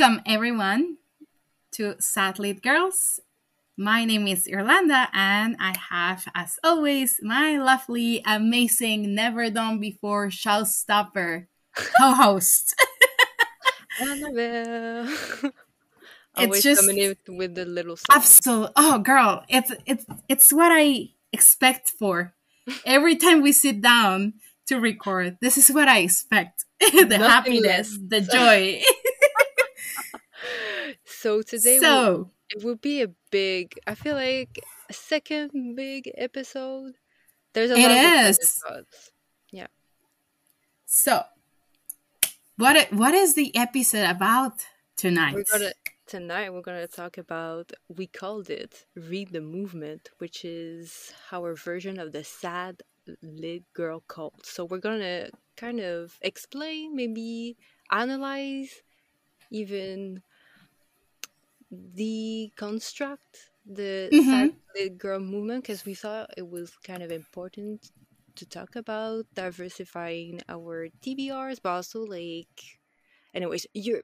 Welcome everyone to Sad Lit Girls. My name is Irlanda and I have, as always, my lovely, amazing, never done before showstopper co-host. Annabelle. Always just coming in with the little song. Absolutely. Oh girl, it's what I expect for. Every time we sit down to record, this is what I expect. The happiness, the joy. So today it will be a big, I feel like a second big episode. There's a lot of episodes. Yeah. So what is the episode about tonight? Tonight we're gonna talk about, we called it Read the Movement, which is our version of the Sad Lit Girl cult. So we're gonna kind of explain, maybe analyze, even deconstruct the Sad Lit Girl movement, because we thought it was kind of important to talk about diversifying our TBRs, but also like, anyways, you're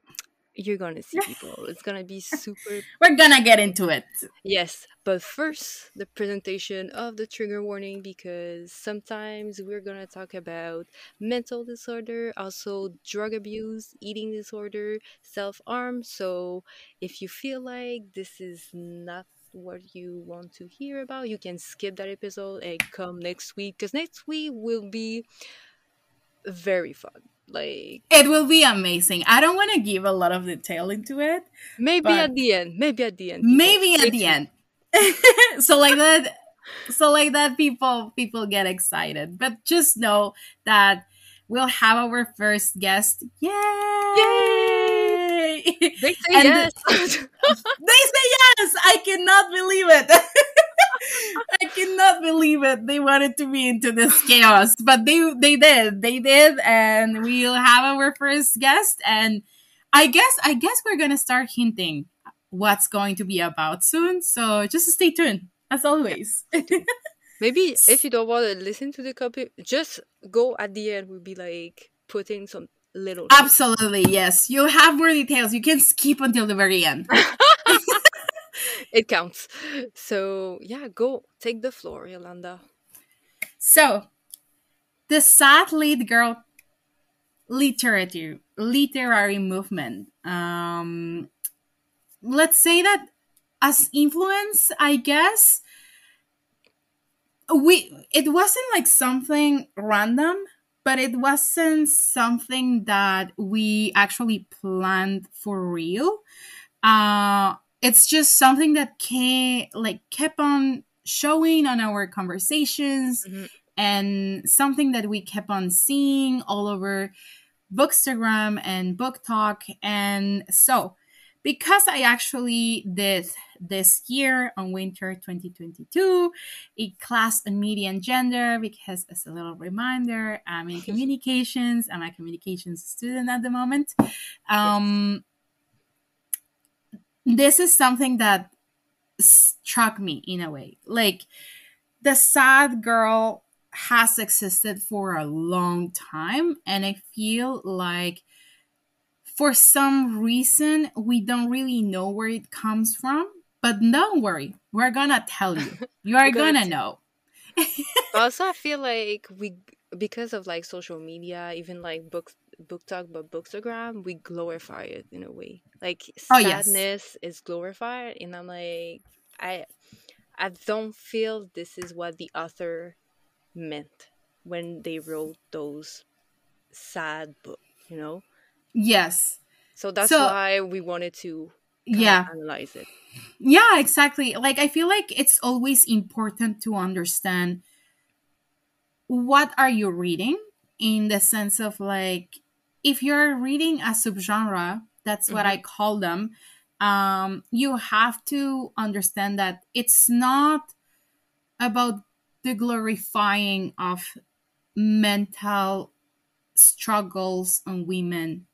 gonna see, people. It's gonna be super. We're gonna get into it. Yes, but first the presentation of the trigger warning, because sometimes we're gonna talk about mental disorder, also drug abuse, eating disorder, self-harm. So if you feel like this is not what you want to hear about, you can skip that episode and come next week, because next week will be very fun. Like, it will be amazing. I don't want to give a lot of detail into it. Maybe at the end. People. Maybe at the end. So like that people get excited. But just know that we'll have our first guest. Yay! They say yes. They say yes. I cannot believe it. I cannot believe it. They wanted to be into this chaos, but they did, and we'll have our first guest. And I guess we're gonna start hinting what's going to be about soon. So just stay tuned, as always. Maybe if you don't want to listen to the copy, just go at the end. We'll be like putting some little. Absolutely, yes. You'll have more details. You can skip until the very end. It counts. So yeah, go take the floor, Yolanda. So the Sad Lit Girl literary movement. Let's say that as influence, I guess it wasn't like something random, but it wasn't something that we actually planned for real. It's just something that kept on showing on our conversations, and something that we kept on seeing all over Bookstagram and BookTok. And so, because I actually did this year on winter 2022 a class on media and gender, because as a little reminder, I'm in communications. I'm a communications student at the moment. This is something that struck me in a way. Like, the sad girl has existed for a long time, and I feel like for some reason we don't really know where it comes from. But don't worry, we're gonna tell you. You are gonna know. Also, I feel like because of like social media, even like BookTok, but Bookstagram, we glorify it in a way. Like, sadness is glorified, and I'm like, I don't feel this is what the author meant when they wrote those sad books, you know? Yes. So that's why we wanted to analyze it. Yeah, exactly. Like, I feel like it's always important to understand what are you reading, in the sense of like, if you're reading a subgenre, that's what I call them, you have to understand that it's not about the glorifying of mental struggles on women.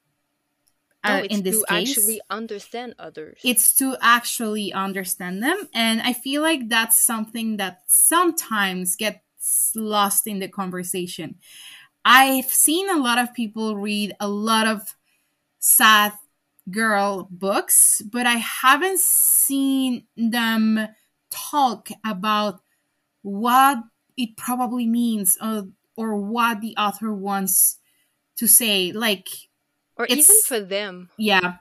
In this case, it's to actually understand others. It's to actually understand them. And I feel like that's something that sometimes gets lost in the conversation. I've seen a lot of people read a lot of sad girl books, but I haven't seen them talk about what it probably means or what the author wants to say, like, or even for them, yeah,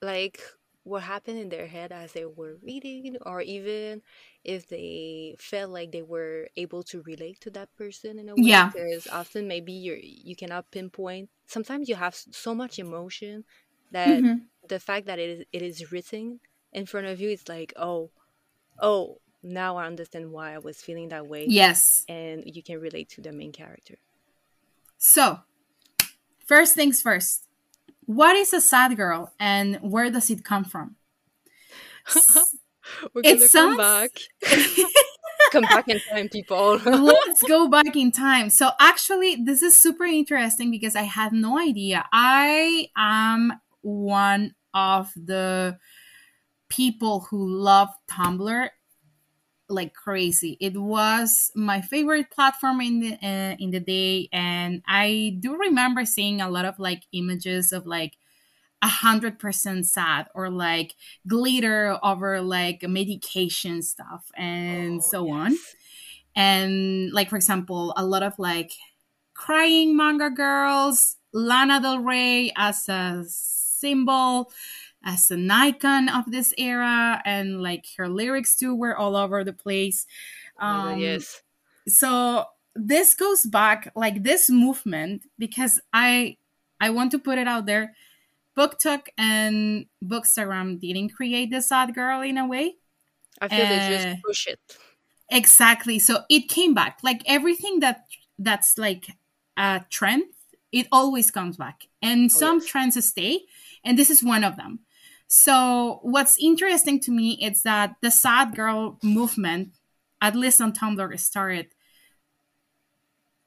like what happened in their head as they were reading, or even if they felt like they were able to relate to that person in a way. Yeah. Because often maybe you cannot pinpoint. Sometimes you have so much emotion that the fact that it is written in front of you, it's like, oh, now I understand why I was feeling that way. Yes. And you can relate to the main character. So, first things first. What is a sad girl and where does it come from? We're going to come back. Come back in time, people. Let's go back in time. So actually, this is super interesting because I had no idea. I am one of the people who love Tumblr like crazy. It was my favorite platform in the day, and I do remember seeing a lot of like images of like 100% sad or like glitter over like medication stuff and on, and like for example a lot of like crying manga girls, Lana Del Rey as a symbol, as an icon of this era, and like her lyrics too were all over the place. Yes. So this goes back, like this movement, because I want to put it out there. BookTok and Bookstagram didn't create the sad girl in a way. I feel they just push it. Exactly. So it came back. Like everything that's like a trend, it always comes back. And some trends stay. And this is one of them. So what's interesting to me is that the sad girl movement, at least on Tumblr, started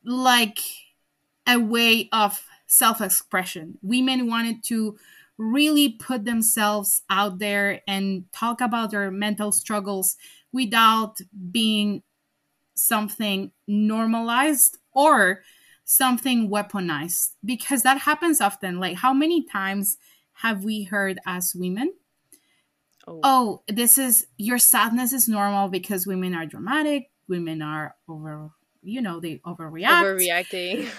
like a way of self-expression. Women wanted to really put themselves out there and talk about their mental struggles without being something normalized or something weaponized, because that happens often. Like how many times have we heard as women, oh, this is, your sadness is normal because women are dramatic, women are over, you know, they overreacting.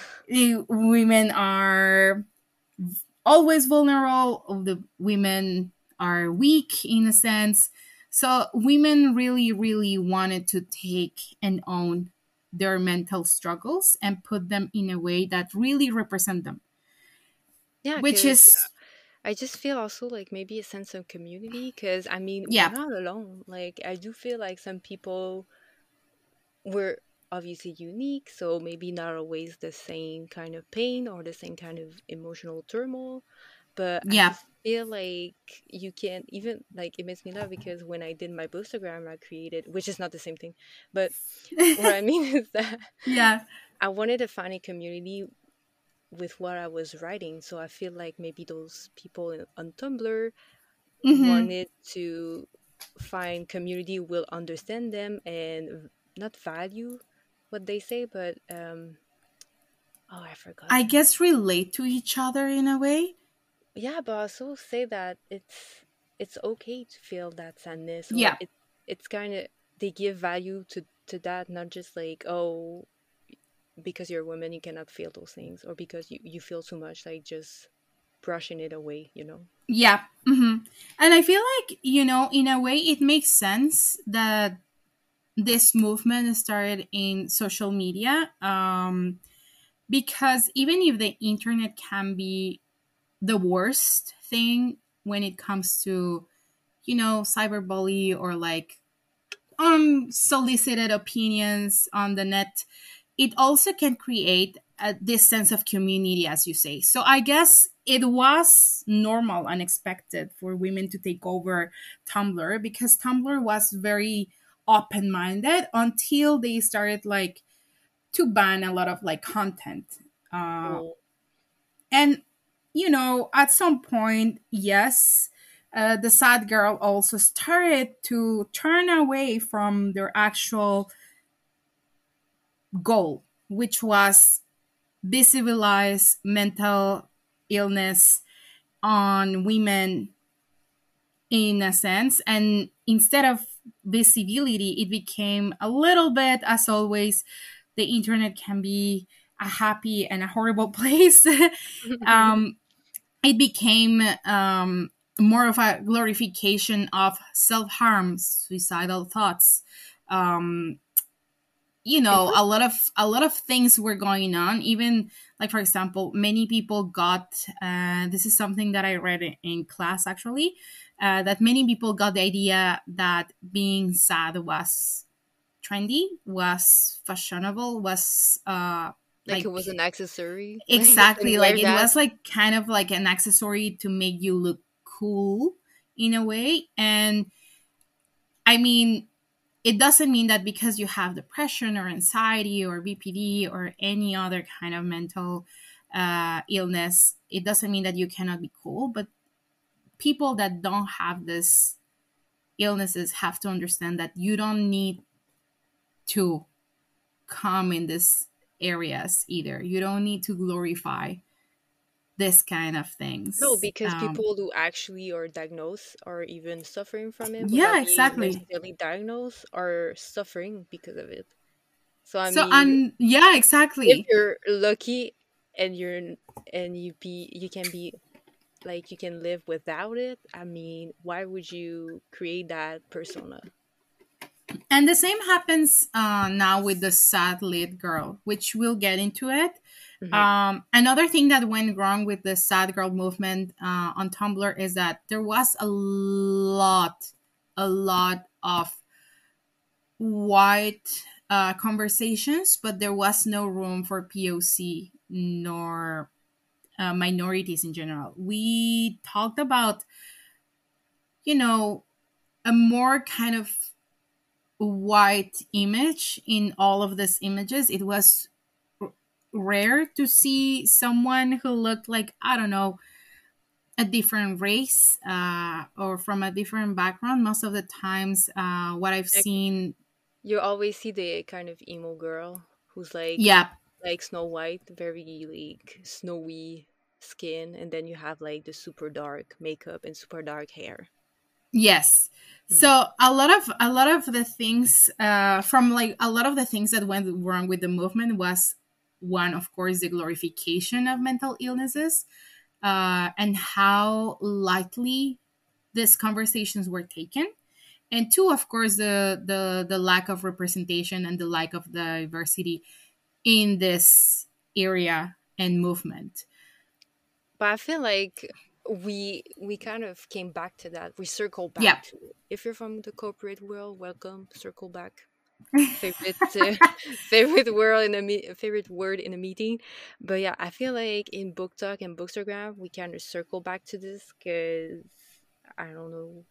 Women are always vulnerable, the women are weak in a sense. So women really, really wanted to take and own their mental struggles and put them in a way that really represent them. Yeah, which is... I just feel also like maybe a sense of community, because I mean, we're not alone. Like I do feel like some people were obviously unique, so maybe not always the same kind of pain or the same kind of emotional turmoil. But I feel like you can even, like, it makes me laugh because when I did my Bookstagram, I created, which is not the same thing, but what I mean is that I wanted to find a community with what I was writing. So I feel like maybe those people on Tumblr wanted to find community will understand them and not value what they say, but I forgot. I guess relate to each other in a way. Yeah, but also say that it's okay to feel that sadness. Or it's kind of, they give value to that, not just like, oh, because you're a woman, you cannot feel those things, or because you feel too much, like just brushing it away, you know? Yeah. And I feel like, you know, in a way, it makes sense that this movement started in social media, because even if the internet can be the worst thing when it comes to, you know, cyberbullying or like unsolicited opinions on the net, it also can create this sense of community, as you say. So I guess it was normal and expected for women to take over Tumblr, because Tumblr was very open-minded until they started like to ban a lot of like content. And, you know, at some point, the sad girl also started to turn away from their actual goal, which was visibilize mental illness on women in a sense. And instead of visibility, it became a little bit, as always, the internet can be a happy and a horrible place. It became more of a glorification of self-harm, suicidal thoughts. You know, a lot of things were going on. Even, like, for example, many people got, this is something that I read in class, actually, that many people got the idea that being sad was trendy, was fashionable, was... like it was an accessory? Exactly. Like it was like kind of like an accessory to make you look cool in a way. And I mean... it doesn't mean that because you have depression or anxiety or BPD or any other kind of mental illness, it doesn't mean that you cannot be cool. But people that don't have these illnesses have to understand that you don't need to come in these areas either. You don't need to glorify this kind of things. No, because people who actually are diagnosed or even suffering from it, yeah, exactly, necessarily diagnosed, are suffering because of it. So I mean, yeah, exactly. If you're lucky and you can live without it, I mean, why would you create that persona? And the same happens now with the Sad Lit Girl, which we'll get into it. Mm-hmm. Another thing that went wrong with the Sad Girl movement on Tumblr is that there was a lot of white conversations, but there was no room for POC nor minorities in general. We talked about, you know, a more kind of white image in all of these images. It was rare to see someone who looked like, I don't know, a different race or from a different background. Most of the times what I've seen, you always see the kind of emo girl who's like, yeah, like Snow White, very like snowy skin, and then you have like the super dark makeup and super dark hair. Yes. So a lot of the things from like a lot of the things that went wrong with the movement was, one, of course, the glorification of mental illnesses and how lightly these conversations were taken. And two, of course, the lack of representation and the lack of diversity in this area and movement. But I feel like we kind of came back to that. We circled back. Yeah. To it. If you're from the corporate world, welcome. Circle back. Favorite word in a meeting. But yeah, I feel like in BookTok and Bookstagram we kind of circle back to this, because I don't know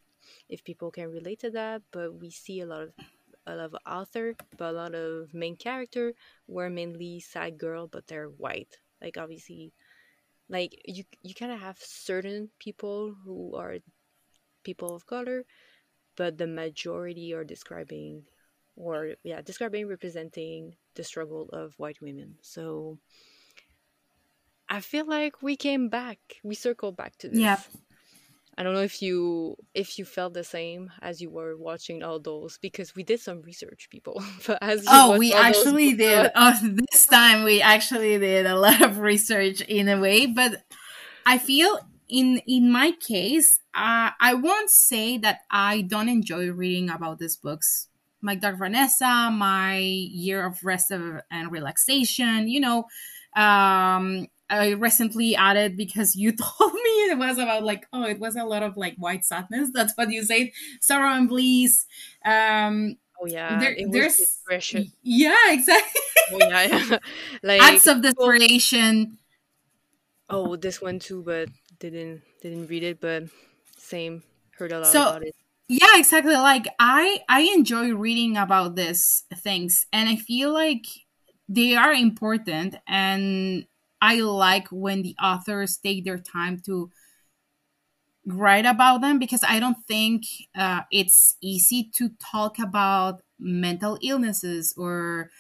if people can relate to that, but we see a lot of author, but a lot of main character were mainly sad girl, but they're white. Like obviously, like you kind of have certain people who are people of color, but the majority are representing the struggle of white women. So I feel like we circled back to this. Yeah. I don't know if you felt the same as you were watching all those, because we did some research, people. But this time we actually did a lot of research in a way. But I feel in my case, I won't say that I don't enjoy reading about these books. My Dark Vanessa, My Year of Rest and Relaxation, you know, I recently added, because you told me it was about like, oh, it was a lot of like white sadness. That's what you said. Sorrow and Bliss. Oh, yeah. There's depression. Yeah, exactly. Oh, yeah. Like, Acts of Desperation. Oh, this one too, but didn't read it, but same. Heard a lot about it. Yeah, exactly. Like I enjoy reading about these things, and I feel like they are important, and I like when the authors take their time to write about them, because I don't think it's easy to talk about mental illnesses or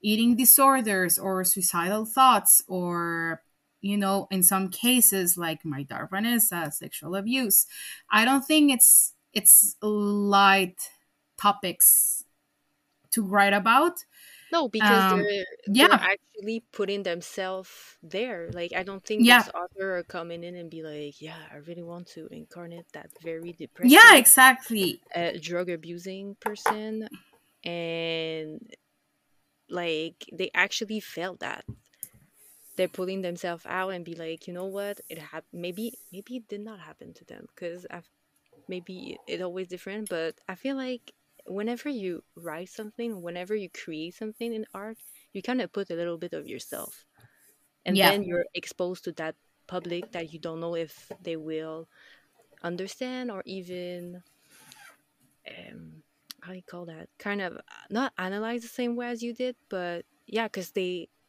eating disorders or suicidal thoughts or you know, in some cases like My Dark Vanessa, sexual abuse. I don't think it's light topics to write about. No, because they're actually putting themselves there. Like, I don't think this author are coming in and be like, yeah, I really want to incarnate that very depressed. Yeah, exactly. Drug abusing person. And like, they actually felt that. They're pulling themselves out and be like, you know what? It maybe it did not happen to them, because maybe it's always different. But I feel like whenever you write something, whenever you create something in art, you kind of put a little bit of yourself, and then you're exposed to that public that you don't know if they will understand or even how do you call that, kind of not analyze the same way as you did, but yeah, because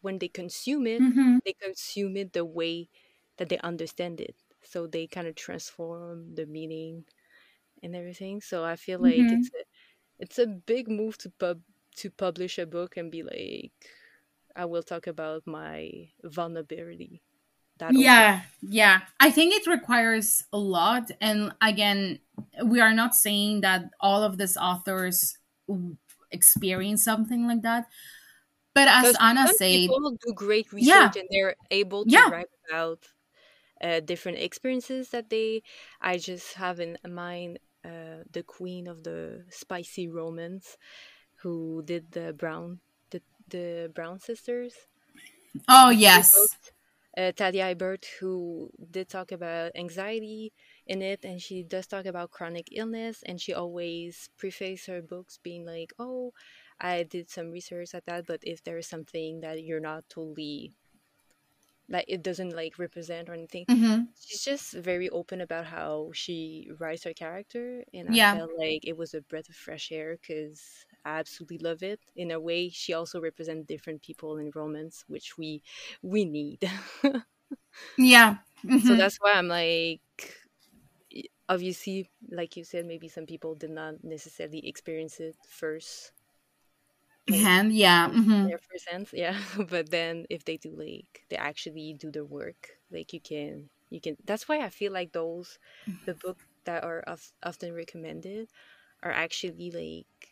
when they consume it, they consume it the way that they understand it, so they kind of transform the meaning and everything. So I feel like it's a big move to publish a book and be like, I will talk about my vulnerability. Yeah. I think it requires a lot. And again, we are not saying that all of these authors experience something like that. But as Anna said, people do great research and they're able to write about different experiences that they... I just have in mind the queen of the spicy romance, who did the Brown sisters. Oh yes, Talia Hibbert, who did talk about anxiety in it, and she does talk about chronic illness, and she always prefaces her books being like, "Oh, I did some research at that, but if there is something that you're not totally like, it doesn't like represent or anything." She's just very open about how she writes her character, and I felt like it was a breath of fresh air, because I absolutely love it. In a way, she also represents different people in romance, which we need. So that's why I'm like, obviously, like you said, maybe some people did not necessarily experience it first. Their first sense, but then if they do, like, they actually do the work, like, you can that's why I feel like the book that are often recommended are actually like,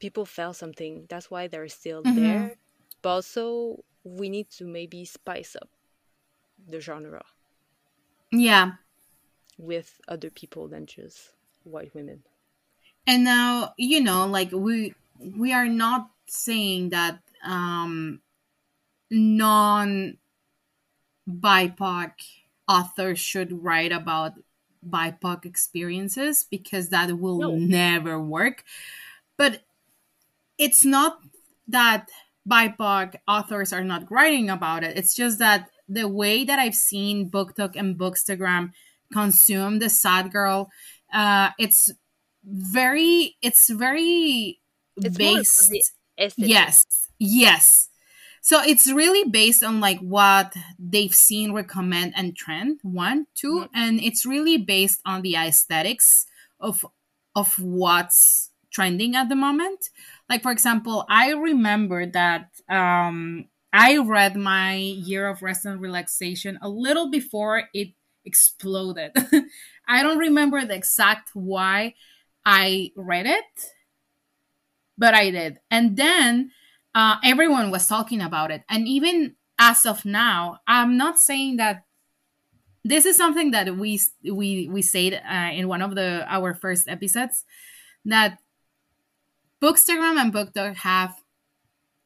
people felt something, that's why they're still there. But also, we need to maybe spice up the genre with other people than just white women. And now, you know, like, we are not saying that non-BIPOC authors should write about BIPOC experiences, because that will never work. But it's not that BIPOC authors are not writing about it. It's just that the way that I've seen BookTok and Bookstagram consume the sad girl, it's very it's based, yes. So it's really based on like what they've seen, recommend, and trend. 1, 2, and it's really based on the aesthetics of what's trending at the moment. Like, for example, I remember that I read My Year of Rest and Relaxation a little before it exploded. I don't remember the exact why I read it, but I did. And then everyone was talking about it. And even as of now, I'm not saying that this is something that we said in one of our first episodes, that Bookstagram and BookTok have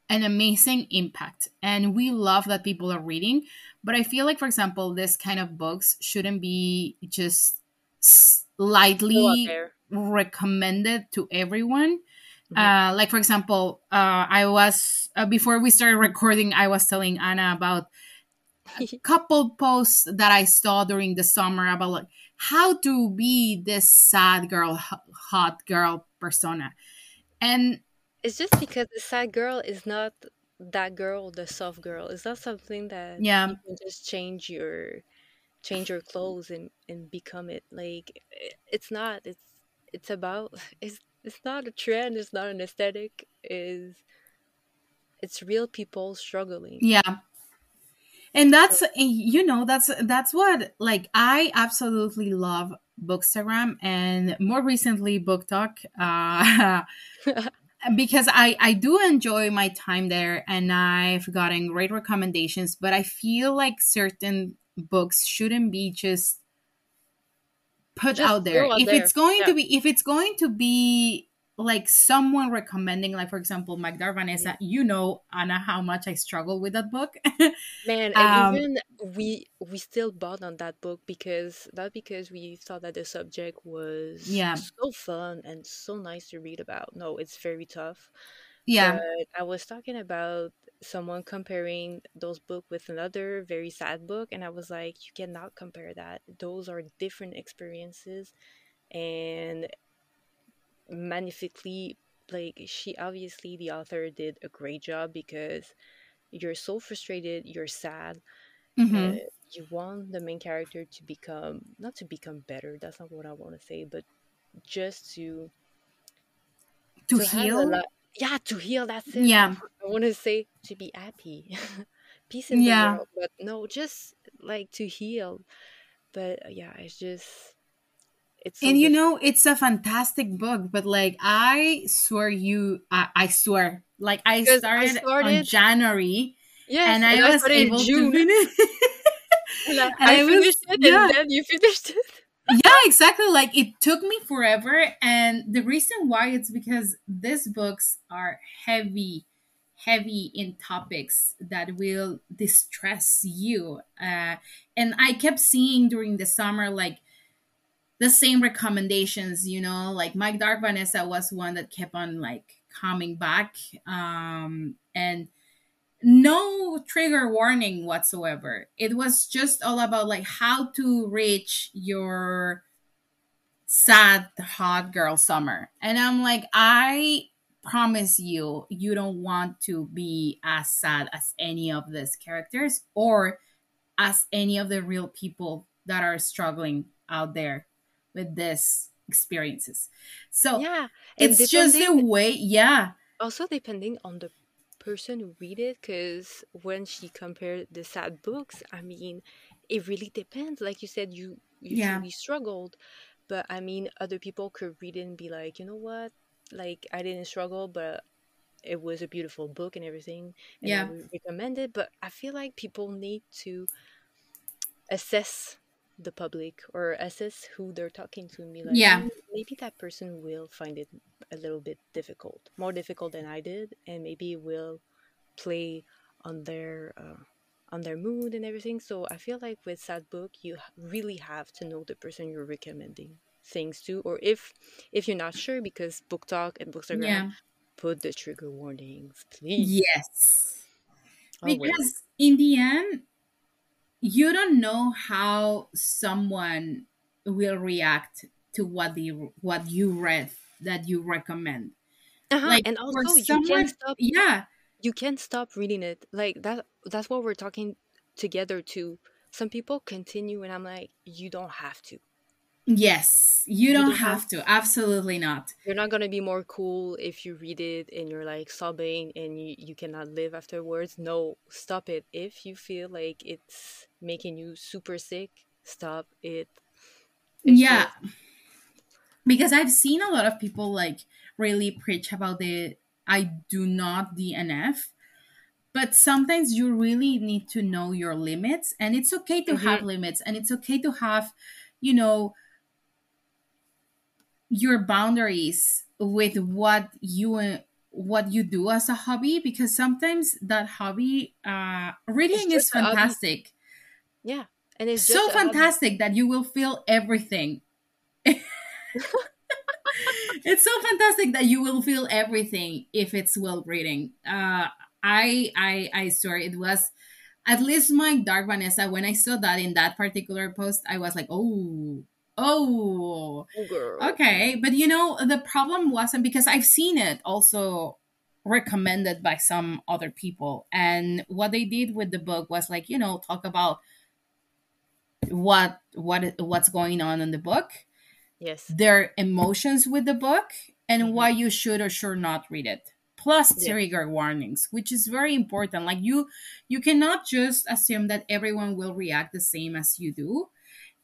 an amazing impact. And we love that people are reading. But I feel like, for example, this kind of books shouldn't be just lightly recommended to everyone. Like, for example, I was before we started recording, I was telling Anna about a couple posts that I saw during the summer about like, how to be this sad girl, hot girl persona. And it's just because the sad girl is not that girl, the soft girl. It's not something that you can just change your clothes and become it. Like, it's not. It's about it's. It's not a trend. It's not an aesthetic. It's real people struggling. Yeah. And that's, you know, that's what, like, I absolutely love Bookstagram and more recently BookTok, because I do enjoy my time there and I've gotten great recommendations, but I feel like certain books shouldn't be just put just out there. If it's going to be like someone recommending, like, for example, My Dark Vanessa, you know, Anna, how much I struggle with that book. Man, and even we still bought on that book because we thought that the subject was so fun and so nice to read about. No, it's very tough. Yeah. But I was talking about someone comparing those books with another very sad book, and I was like, you cannot compare that. Those are different experiences. And magnificently, like, she obviously, the author, did a great job, because you're so frustrated, you're sad, you want the main character to become, not to become better, that's not what I want to say, but just to heal, to heal, that's it. I want to say to be happy, peace in the world, but no, just like to heal. But it's just, you know, it's a fantastic book, but like, I started on January. Yes, and I was able to finish it. I finished it, and then you finished it. Yeah, exactly. Like, it took me forever. And the reason why, it's because these books are heavy in topics that will distress you. And I kept seeing during the summer, like, the same recommendations, you know, like My Dark Vanessa was one that kept on like coming back, and no trigger warning whatsoever. It was just all about like how to reach your sad hot girl summer. And I'm like, I promise you don't want to be as sad as any of these characters or as any of the real people that are struggling out there with these experiences. So it's just the way, also depending on the person who read it, because when she compared the sad books, I mean, it really depends. Like you said, you really struggled, but I mean, other people could read it and be like, you know what, like, I didn't struggle, but it was a beautiful book and everything, and I would recommend it. But I feel like people need to assess the public or assess who they're talking to and be like, maybe that person will find it a little bit difficult, more difficult than I did, and maybe it will play on their mood and everything. So I feel like with sad book, you really have to know the person you're recommending things to, or if you're not sure, because BookTok and Bookstagram put the trigger warnings, please. Yes, always. Because in the end, you don't know how someone will react to what you read that you recommend. Like, and also, someone, you can't stop. You can't stop reading it. Like that. That's what we're talking together to. Some people continue, and I'm like, you don't have to. Yes, you don't have to. Absolutely not. You're not gonna be more cool if you read it and you're like sobbing and you cannot live afterwards. No, stop it. If you feel like it's making you super sick, stop it. Because I've seen a lot of people like really preach about the I do not DNF, but sometimes you really need to know your limits, and it's okay to have limits, and it's okay to have, you know, your boundaries with what you do as a hobby, because sometimes that hobby, reading is fantastic. Yeah. And it's so fantastic that you will feel everything. It's so fantastic that you will feel everything if it's well reading. I swear, it was, at least My Dark Vanessa, when I saw that in that particular post, I was like, oh, girl. Okay. But you know, the problem wasn't, because I've seen it also recommended by some other people. And what they did with the book was like, you know, talk about what's going on in the book. Yes. Their emotions with the book and why you should or should not read it. plus trigger warnings, which is very important. Like you cannot just assume that everyone will react the same as you do.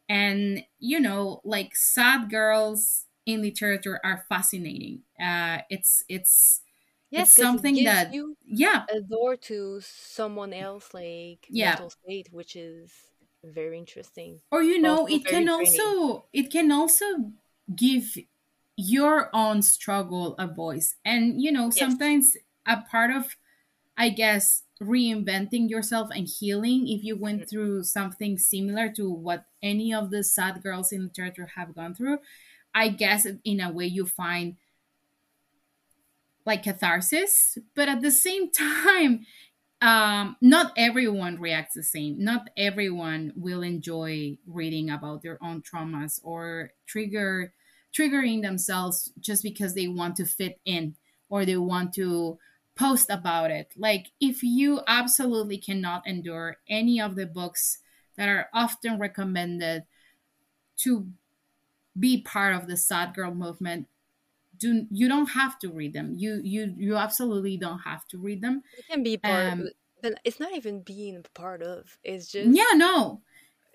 And, you know, like, sad girls in literature are fascinating. It's something it gives that you a door to someone else, like mental state, which is very interesting. Or, you know, also it can also give your own struggle a voice. And, you know, sometimes a part of, I guess, reinventing yourself and healing, if you went through something similar to what any of the sad girls in literature have gone through, I guess in a way you find like catharsis. But at the same time, not everyone reacts the same. Not everyone will enjoy reading about their own traumas or triggering themselves just because they want to fit in or they want to post about it. Like, if you absolutely cannot endure any of the books that are often recommended to be part of the sad girl movement, you don't have to read them. You absolutely don't have to read them. You can be part of, but it's not even being part of. It's just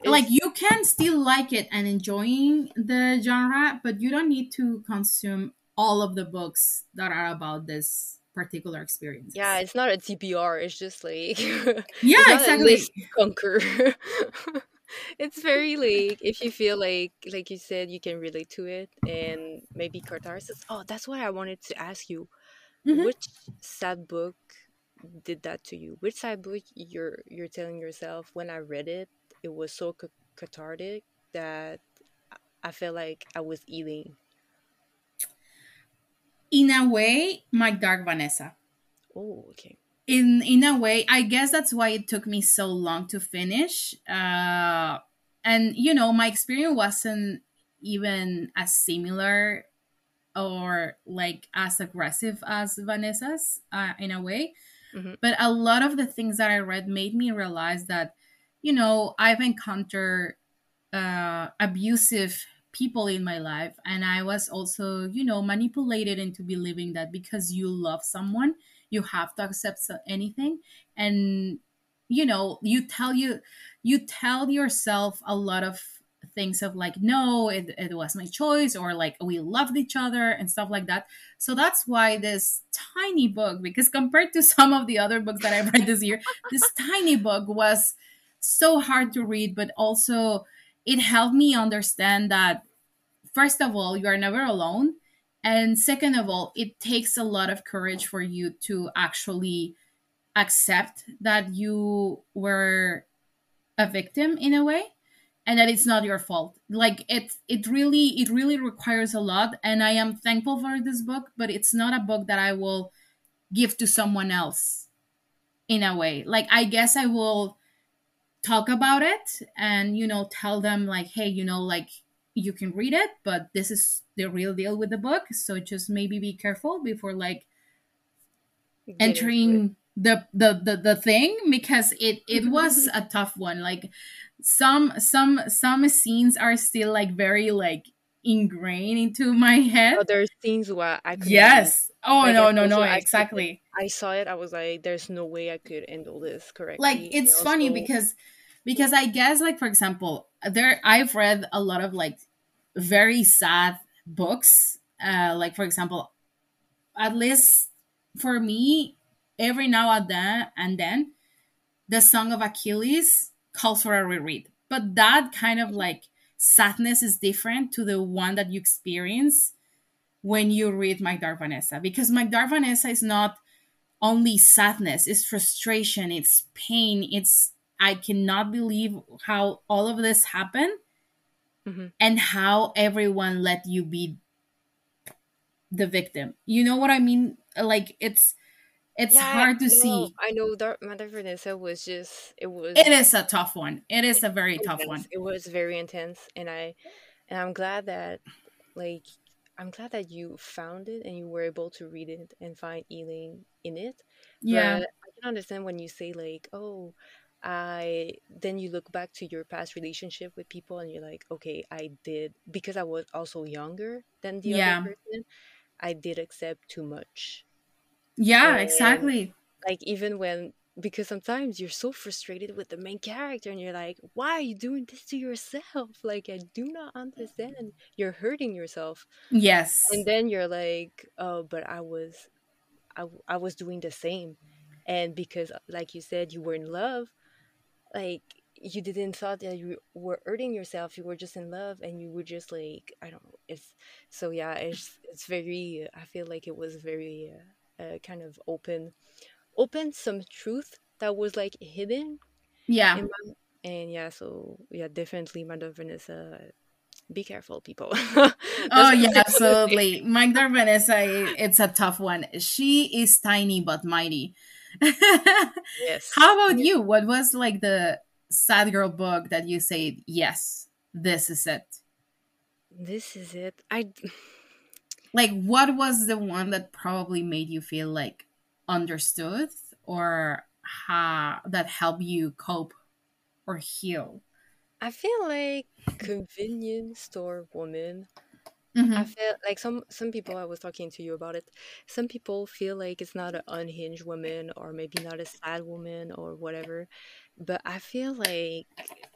like, you can still like it and enjoying the genre, but you don't need to consume all of the books that are about this particular experience. Yeah, it's not a TBR. It's just like exactly. Conquer. It's very like, if you feel like you said, you can relate to it and maybe catharsis. Oh, that's what I wanted to ask you. Mm-hmm. Which sad book did that to you? Which sad book you're telling yourself, when I read it, it was so cathartic that I felt like I was eating? In a way, My Dark Vanessa. Oh, okay. In a way, I guess that's why it took me so long to finish. And, you know, my experience wasn't even as similar or like as aggressive as Vanessa's in a way. Mm-hmm. But a lot of the things that I read made me realize that, you know, I've encountered abusive people in my life. And I was also, you know, manipulated into believing that because you love someone, you have to accept anything. And, you know, you tell yourself a lot of things of like, no, it was my choice, or like, we loved each other and stuff like that. So that's why this tiny book, because compared to some of the other books that I've read this year, this tiny book was so hard to read, but also it helped me understand that, first of all, you are never alone. And second of all, it takes a lot of courage for you to actually accept that you were a victim in a way, and that it's not your fault. Like, it really requires a lot. And I am thankful for this book, but it's not a book that I will give to someone else in a way. Like, I guess I will talk about it and, you know, tell them like, hey, you know, like, you can read it, but this is the real deal with the book. So just maybe be careful before like entering the thing, because it was a tough one. Like, some scenes are still like very like ingrained into my head. Oh, there's scenes where I could exactly. I saw it. I was like, there's no way I could handle this correctly. Like, it's funny because I guess, like, for example, I've read a lot of like very sad books. Like, for example, at least for me, every now and then, The Song of Achilles calls for a reread. But that kind of like sadness is different to the one that you experience when you read My Dark Vanessa, because My Dark Vanessa is not only sadness, it's frustration, it's pain, it's I cannot believe how all of this happened, mm-hmm. and how everyone let you be the victim. You know what I mean? Like, it's hard to see. I know Mother Vanessa was just, it is a tough one. It is a very tough one. It was very intense. And I'm glad that you found it and you were able to read it and find healing in it. Yeah. But I can understand when you say like, oh, then you look back to your past relationship with people and you're like, okay, I did, because I was also younger than the other person, I did accept too much. Yeah, exactly. Like, even when, because sometimes you're so frustrated with the main character and you're like, why are you doing this to yourself? Like, I do not understand. You're hurting yourself. Yes. And then you're like, oh, but I was doing the same. And because, like you said, you were in love, like, you didn't thought that you were hurting yourself. You were just in love, and you were just like, I don't know. It's very, I feel like it was very kind of open some truth that was like hidden. Yeah. So definitely, My Dark Vanessa, be careful, people. Oh yeah, absolutely. My Dark Vanessa, it's a tough one. She is tiny but mighty. Yes. How about you? What was like the sad girl book that you say, yes, this is it? This is it. Like, what was the one that probably made you feel like understood, or that helped you cope or heal? I feel like Convenience Store Woman. Mm-hmm. I feel like some people, I was talking to you about it, some people feel like it's not an unhinged woman, or maybe not a sad woman or whatever. But I feel like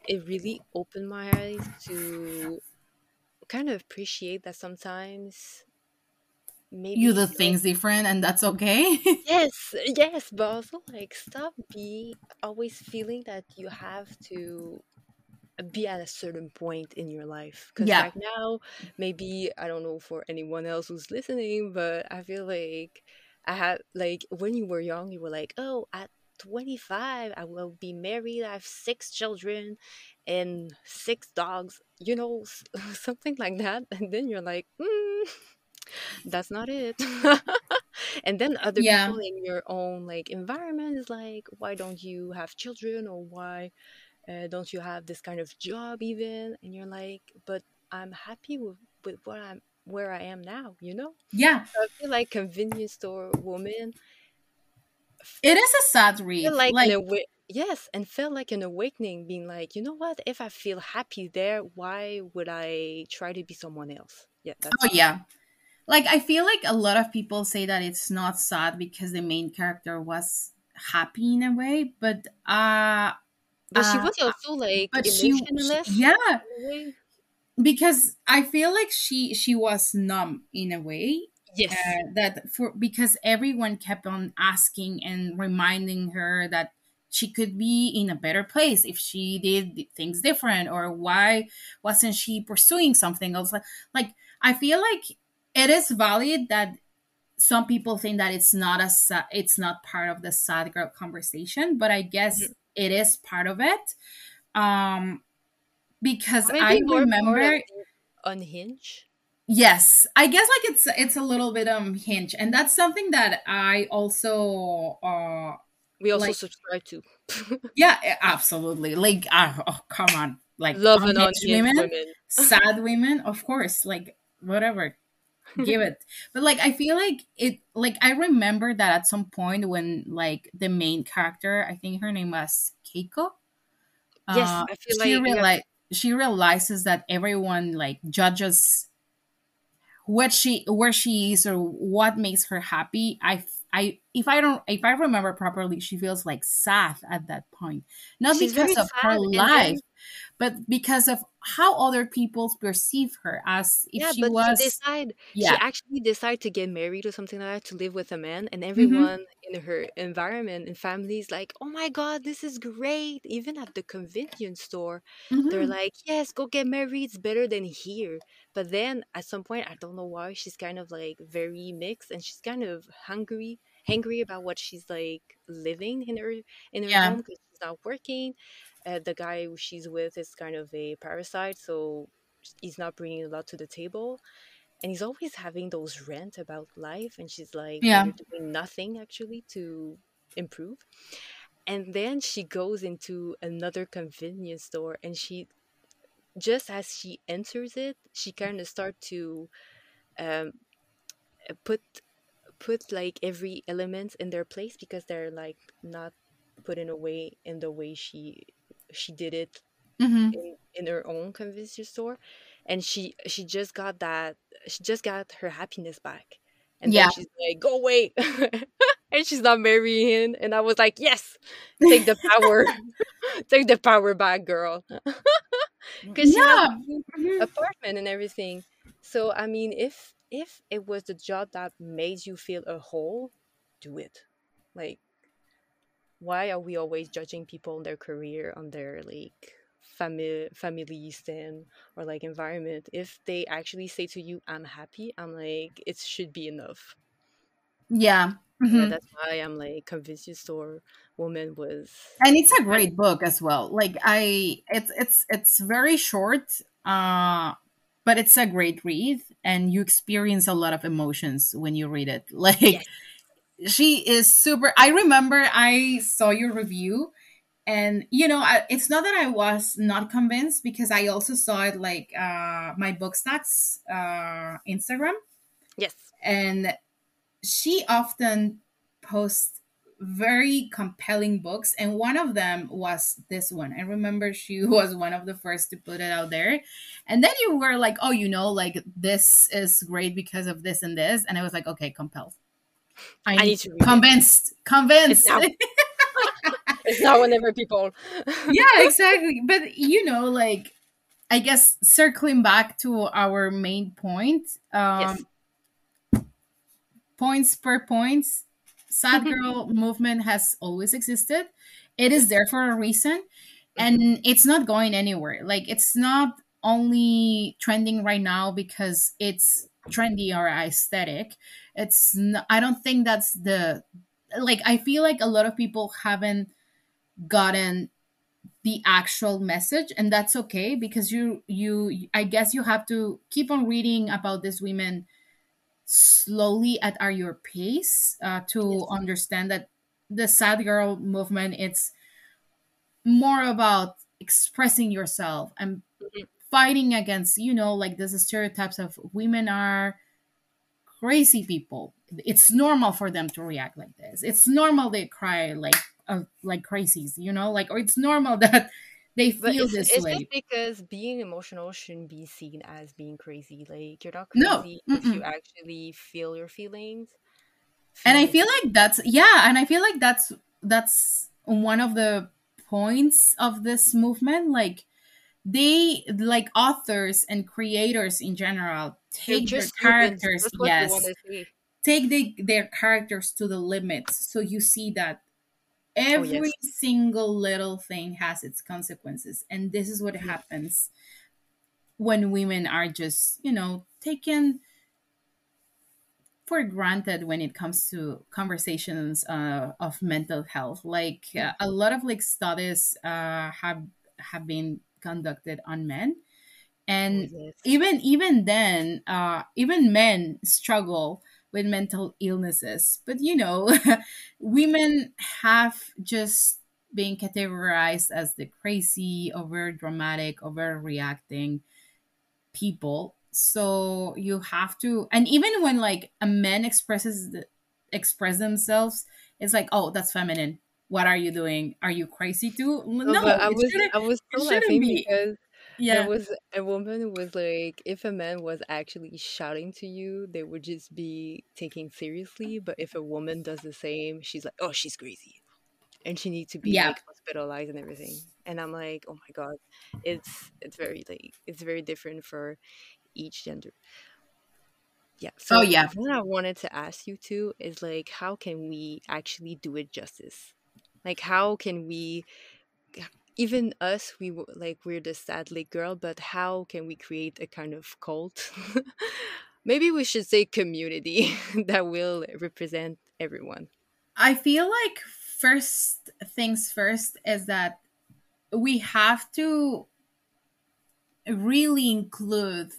it really opened my eyes to kind of appreciate that sometimes maybe you do things different, and that's okay. yes, but also like stop always feeling that you have to be at a certain point in your life. Because right now, maybe, I don't know for anyone else who's listening, but I feel like I had, like, when you were young, you were like, oh, at 25 I will be married, I have 6 children and 6 dogs, you know, something like that. And then you're like, that's not it. And then other people in your own like environment is like, why don't you have children, or why don't you have this kind of job even? And you're like, but I'm happy with where I am now, you know? Yeah. So I feel like Convenience Store Woman, it is a sad read. Like and felt like an awakening, being like, you know what? If I feel happy there, why would I try to be someone else? Yeah. Like, I feel like a lot of people say that it's not sad because the main character was happy in a way, but she was also like emotionless. Because I feel like she was numb in a way. Yes, because everyone kept on asking and reminding her that she could be in a better place if she did things different, or why wasn't she pursuing something else? Like, I feel like it is valid that some people think that it's not part of the sad girl conversation, but I guess it is part of it. Because I remember unhinged. Yes, I guess like it's a little bit unhinged, and that's something that I also we also subscribe to. Yeah, absolutely. Like, oh, come on, like, love and women, sad women, of course, like, whatever, give it. But like, I feel like it. Like, I remember that at some point when like the main character, I think her name was Keiko. Yes, I feel like she realizes that everyone like judges where she is or what makes her happy. If I remember properly, she feels like sad at that point, she's because of her life, but because of how other people perceive her as if she actually decided to get married or something like that, to live with a man, and everyone in her environment and family is like, oh my god, this is great. Even at the convenience store, they're like, yes, go get married, it's better than here. But then at some point, I don't know why, she's kind of like very mixed, and she's kind of hangry about what she's like living in her home, because she's not working. The guy who she's with is kind of a parasite, so he's not bringing a lot to the table, and he's always having those rants about life, and she's like, doing nothing actually to improve. And then she goes into another convenience store, and she just as she enters it, she kind of start to put like every element in their place, because they're like not put in a way in the way she did it in her own convenience store. And she just got her happiness back, And then she's like, go away. And she's not marrying him. And I was like, yes, take the power. Take the power back, girl. Because she had apartment and everything. So, I mean, if it was the job that made you feel a hole, do it. Like, why are we always judging people on their career, on their, like, family stand or, like, environment? If they actually say to you, I'm happy, I'm like, it should be enough. Yeah. Mm-hmm. Yeah, that's why I'm like, Convenience Store Woman was, and it's a great book as well. Like, it's very short, but it's a great read, and you experience a lot of emotions when you read it. Like, yes. She is super. I remember I saw your review, and it's not that I was not convinced, because I also saw it like my Bookstagram Instagram. Yes, and she often posts very compelling books, and one of them was this one. I remember she was one of the first to put it out there, and then you were like, oh, like, this is great because of this and this, and I was like, okay, compelled. I need to read convinced it. Convinced it's not whenever people yeah, exactly. But like, I guess circling back to our main point, yes. Points per points, Sad Girl movement has always existed. It is there for a reason, and it's not going anywhere. Like, it's not only trending right now because it's trendy or aesthetic. It's not, I don't think that's the, like, I feel like a lot of people haven't gotten the actual message, and that's okay, because you I guess you have to keep on reading about these women slowly at your pace to understand that the Sad Girl movement, it's more about expressing yourself and fighting against like these stereotypes of women are crazy people. It's normal for them to react like this. It's normal they cry like crazies, like, or it's normal that they feel this way. Just because being emotional shouldn't be seen as being crazy. Like, you're not crazy if you actually feel your feelings. And I feel like that's that's one of the points of this movement. Like, they, like, authors and creators in general, take their characters, take their characters to the limits. So you see that every single little thing has its consequences, and this is what happens when women are just, taken for granted when it comes to conversations of mental health. Like, a lot of studies have been conducted on men, and even then, even men struggle with mental illnesses. But women have just been categorized as the crazy, over dramatic, overreacting people. So you have to, and even when like a man express themselves, it's like, oh, that's feminine. What are you doing? Are you crazy too? No, but I was still laughing because there was a woman who was like, if a man was actually shouting to you, they would just be taken seriously. But if a woman does the same, she's like, oh, she's crazy, and she needs to be like, hospitalized and everything. And I'm like, oh my god, it's very different for each gender. Yeah. So what I wanted to ask you too is like, how can we actually do it justice? Like, how can we? Even us, we're the Sad Lit Girl, but how can we create a kind of cult? Maybe we should say community that will represent everyone. I feel like first things first is that we have to really include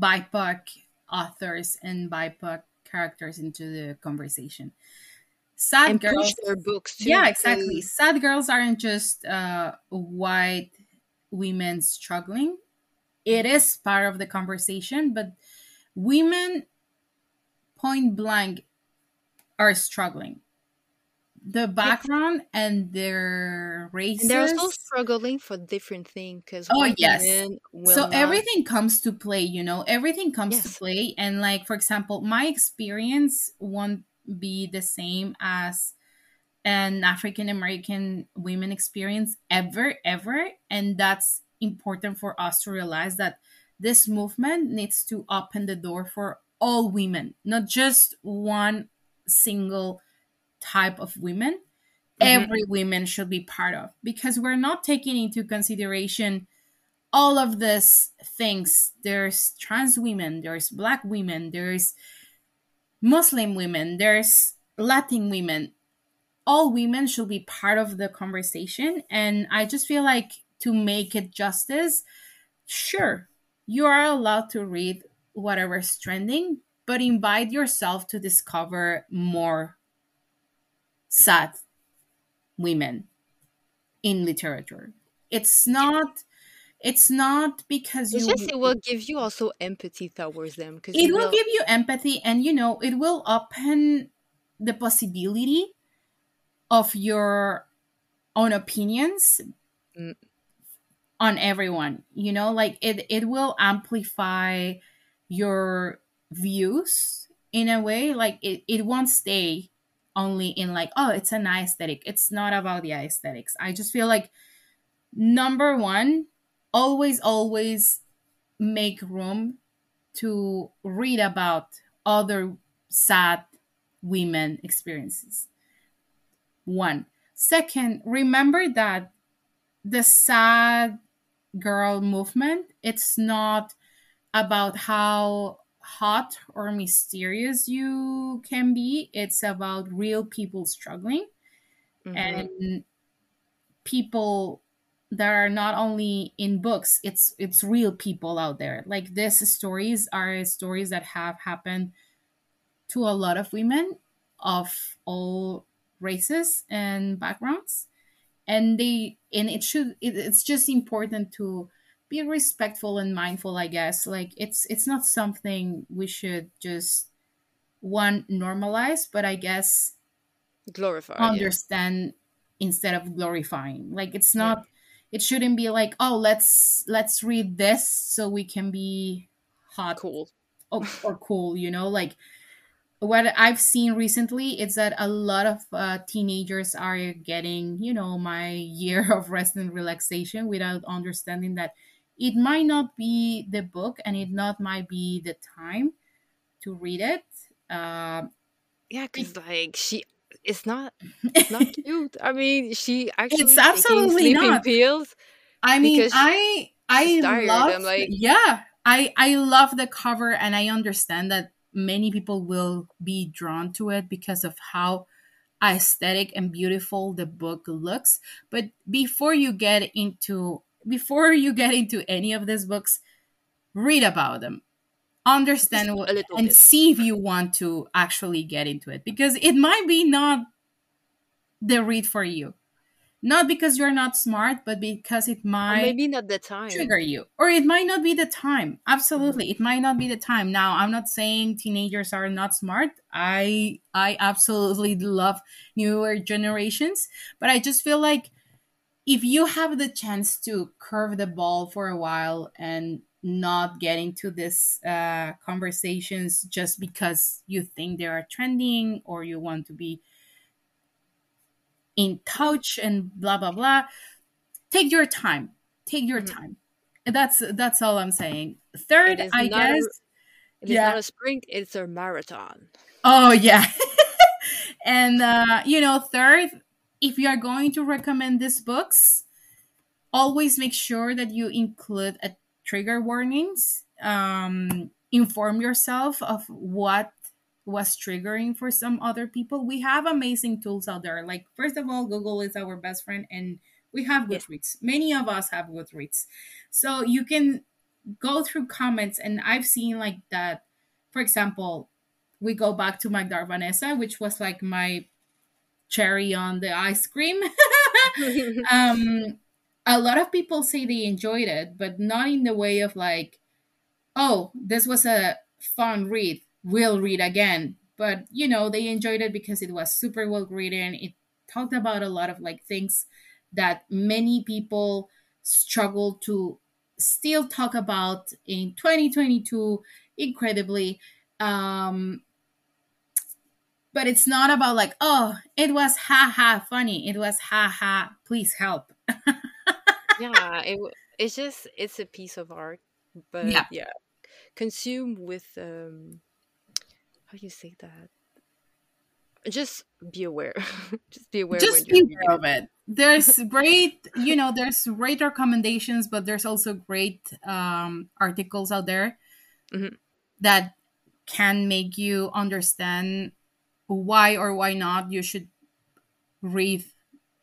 BIPOC authors and BIPOC characters into the conversation. Sad and girls push their books too. Yeah, exactly. Sad girls aren't just white women struggling. It is part of the conversation, but women point blank are struggling. the background and their races. And they're also struggling for different things. So everything comes to play, you know? Everything comes to play. And, like, for example, my experience won't be the same as an African-American women experience ever. And that's important for us to realize that this movement needs to open the door for all women, not just one single type of women. Mm-hmm. Every woman should be part of, because we're not taking into consideration all of these things. There's trans women, there's Black women, there's Muslim women, there's Latin women. All women should be part of the conversation. And I just feel like, to make it justice, sure, you are allowed to read whatever's trending, but invite yourself to discover more sad women in literature. It's not because you... It's just, it will give you also empathy towards them. It will give you empathy, and, you know, it will open the possibility of your own opinions on everyone, you know? Like, it will amplify your views in a way. Like, it won't stay only in, like, oh, it's an aesthetic. It's not about the aesthetics. I just feel like, number one, always make room to read about other sad women experiences. One. Second, remember that the sad girl movement, it's not about how hot or mysterious you can be. It's about real people struggling, mm-hmm. and people that are not only in books. It's real people out there. Like, these stories are stories that have happened to a lot of women of all races and backgrounds, and it's just important to be respectful and mindful, I guess. Like, it's not something we should just normalize, but I guess glorify, understand instead of glorifying. Like, it's not, it shouldn't be like, oh, let's read this so we can be hot, cool, or cool, you know? Like, what I've seen recently is that a lot of teenagers are getting, you know, My Year of Rest and Relaxation without understanding that it might not be the book and might be the time to read it. Because, like, it's not cute. I mean, she actually is taking sleeping pills. I mean, I love the cover, and I understand that many people will be drawn to it because of how aesthetic and beautiful the book looks. But before you get into any of these books, read about them, understand what, and see if you want to actually get into it, because it might be not the read for you. Not because you're not smart, but because it might trigger you. Or it might not be the time. Absolutely. It might not be the time. Now, I'm not saying teenagers are not smart. I absolutely love newer generations. But I just feel like if you have the chance to curve the ball for a while and not get into these conversations just because you think they are trending or you want to be in touch and blah blah blah, take your mm-hmm. time. That's all I'm saying. Third, I guess it is not a sprint, it's a marathon. Oh yeah. And you know, third, if you are going to recommend these books, always make sure that you include a trigger warnings. Inform yourself of what was triggering for some other people. We have amazing tools out there. Like, first of all, Google is our best friend, and we have Goodreads. Many of us have Goodreads. So you can go through comments, and I've seen like that. For example, we go back to My Dark Vanessa, which was like my cherry on the ice cream. A lot of people say they enjoyed it, but not in the way of like, oh, this was a fun read, we'll read again. But, you know, they enjoyed it because it was super well written. It talked about a lot of like things that many people struggle to still talk about in 2022, incredibly. But it's not about like, oh, it was haha funny. It was haha, please help. Yeah, it's just, it's a piece of art. But yeah. Consume with, how do you say that? Just be aware. Just be aware of it. There's great, there's great recommendations, but there's also great articles out there that can make you understand why or why not you should read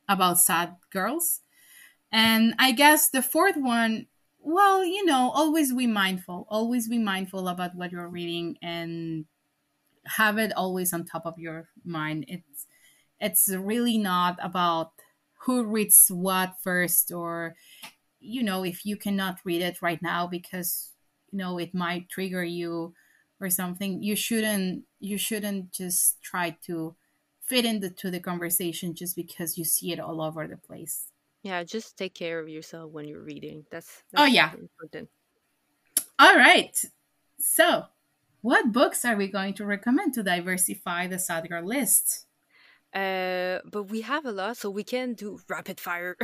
about sad girls. And I guess the fourth one, well, always be mindful. Always be mindful about what you're reading and have it always on top of your mind. It's really not about who reads what first, or, if you cannot read it right now because, it might trigger you or something. You shouldn't just try to fit into the conversation just because you see it all over the place. Yeah, just take care of yourself when you're reading. That's important. All right. So, what books are we going to recommend to diversify the sad girl list? But we have a lot, so we can do rapid fire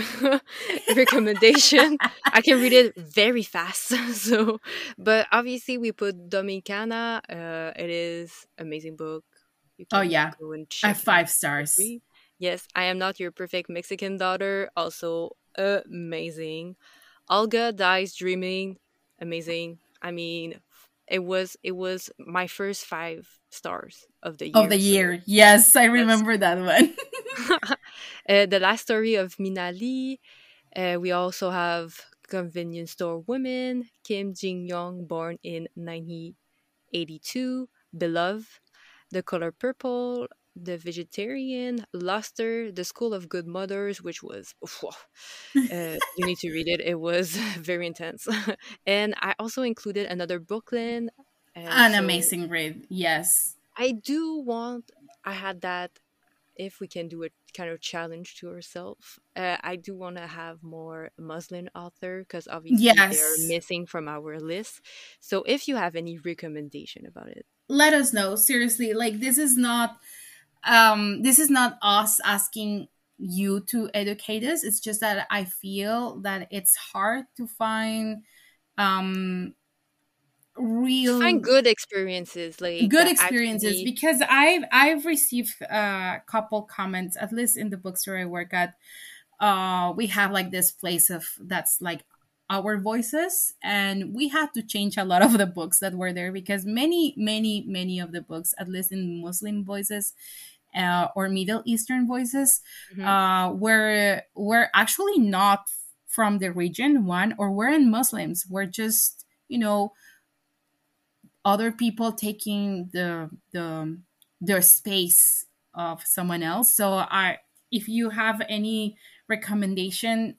recommendation. I can read it very fast. But obviously we put Dominicana. It is amazing book. You can go and check. 5 stars. Yes, I Am Not Your Perfect Mexican Daughter. Also amazing. Olga Dies Dreaming. Amazing. I mean, it was my first 5 stars of the year. Yes, I remember that one. The Last Story of Mina Lee. We also have Convenience Store Woman, Kim Jing Yong, born in 1982, Beloved, The Color Purple, The Vegetarian, Luster, The School of Good Mothers, which was, you need to read it. It was very intense. And I also included Another Brooklyn. An amazing read, yes. I had that, if we can do a kind of challenge to ourselves, I do want to have more Muslim author, because obviously they're missing from our list. So if you have any recommendation about it, let us know. Seriously, like this is not us asking you to educate us. It's just that I feel that it's hard to find good experiences, like good experiences, actually... because I've received a couple comments, at least in the bookstore I work at. We have like this place that's like our voices, and we had to change a lot of the books that were there because many of the books, at least in Muslim voices or Middle Eastern voices, were actually not from the region, one, or weren't Muslims. We're just other people taking the space of someone else. So if you have any recommendation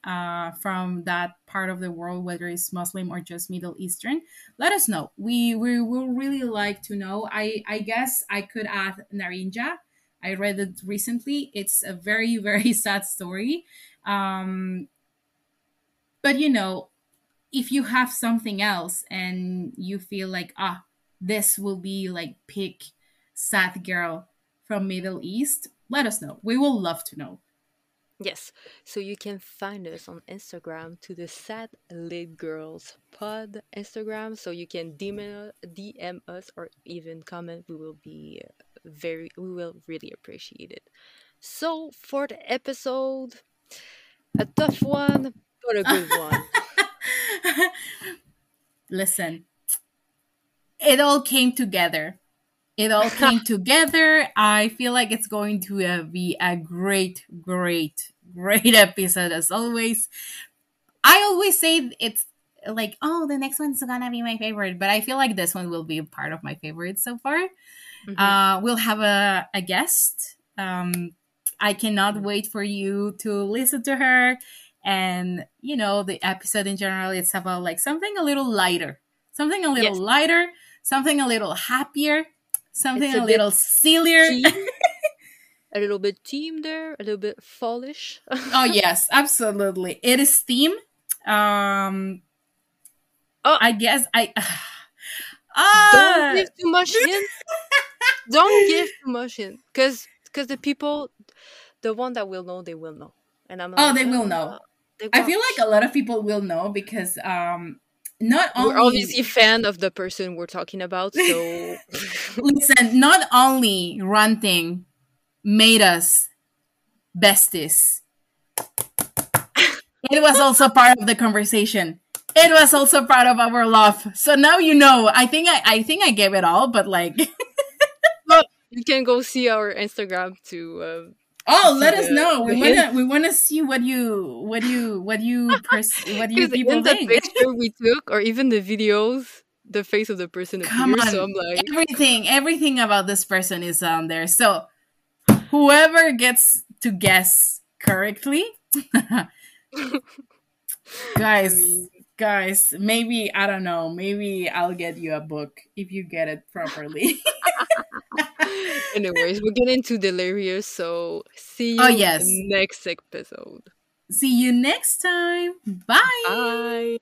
from that part of the world, whether it's Muslim or just Middle Eastern, let us know. We will really like to know. I guess I could add Naranja. I read it recently. It's a very, very sad story. But, if you have something else and you feel like, this will be like pick sad girl from Middle East, let us know. We will love to know. Yes. So you can find us on Instagram to the Sad Lit Girls Pod Instagram. So you can DM us or even comment. We will be we will really appreciate it. So for the episode, a tough one, but a good one. Listen, it all came together. It all came together. I feel like it's going to be a great, great, great episode as always. I always say it's like, the next one's going to be my favorite. But I feel like this one will be part of my favorites so far. We'll have a guest. I cannot wait for you to listen to her. And, the episode in general, it's about like something a little lighter. Something a little lighter. Something a little happier. Something a little sillier. a little bit team there, a little bit fallish. Oh, yes, absolutely. It is team. I guess I... Don't give too much hint. Don't give too much hint. Because the people, the one that will know, they will know. And I'm like, they will know. I feel like a lot of people will know because... Not only we're obviously fan of the person we're talking about, so listen, not only ranting made us besties, it was also part of the conversation. It was also part of our love. So now you know. I think I gave it all, but like well, you can go see our Instagram to let us know. We wanna see what you people think. The picture we took, or even the videos, the face of the person. Come appears, on, so I'm like, everything about this person is on there. So whoever gets to guess correctly, guys, maybe I don't know. Maybe I'll get you a book if you get it properly. Anyways, we're getting too delirious, so see you in the next episode. See you next time. Bye. Bye.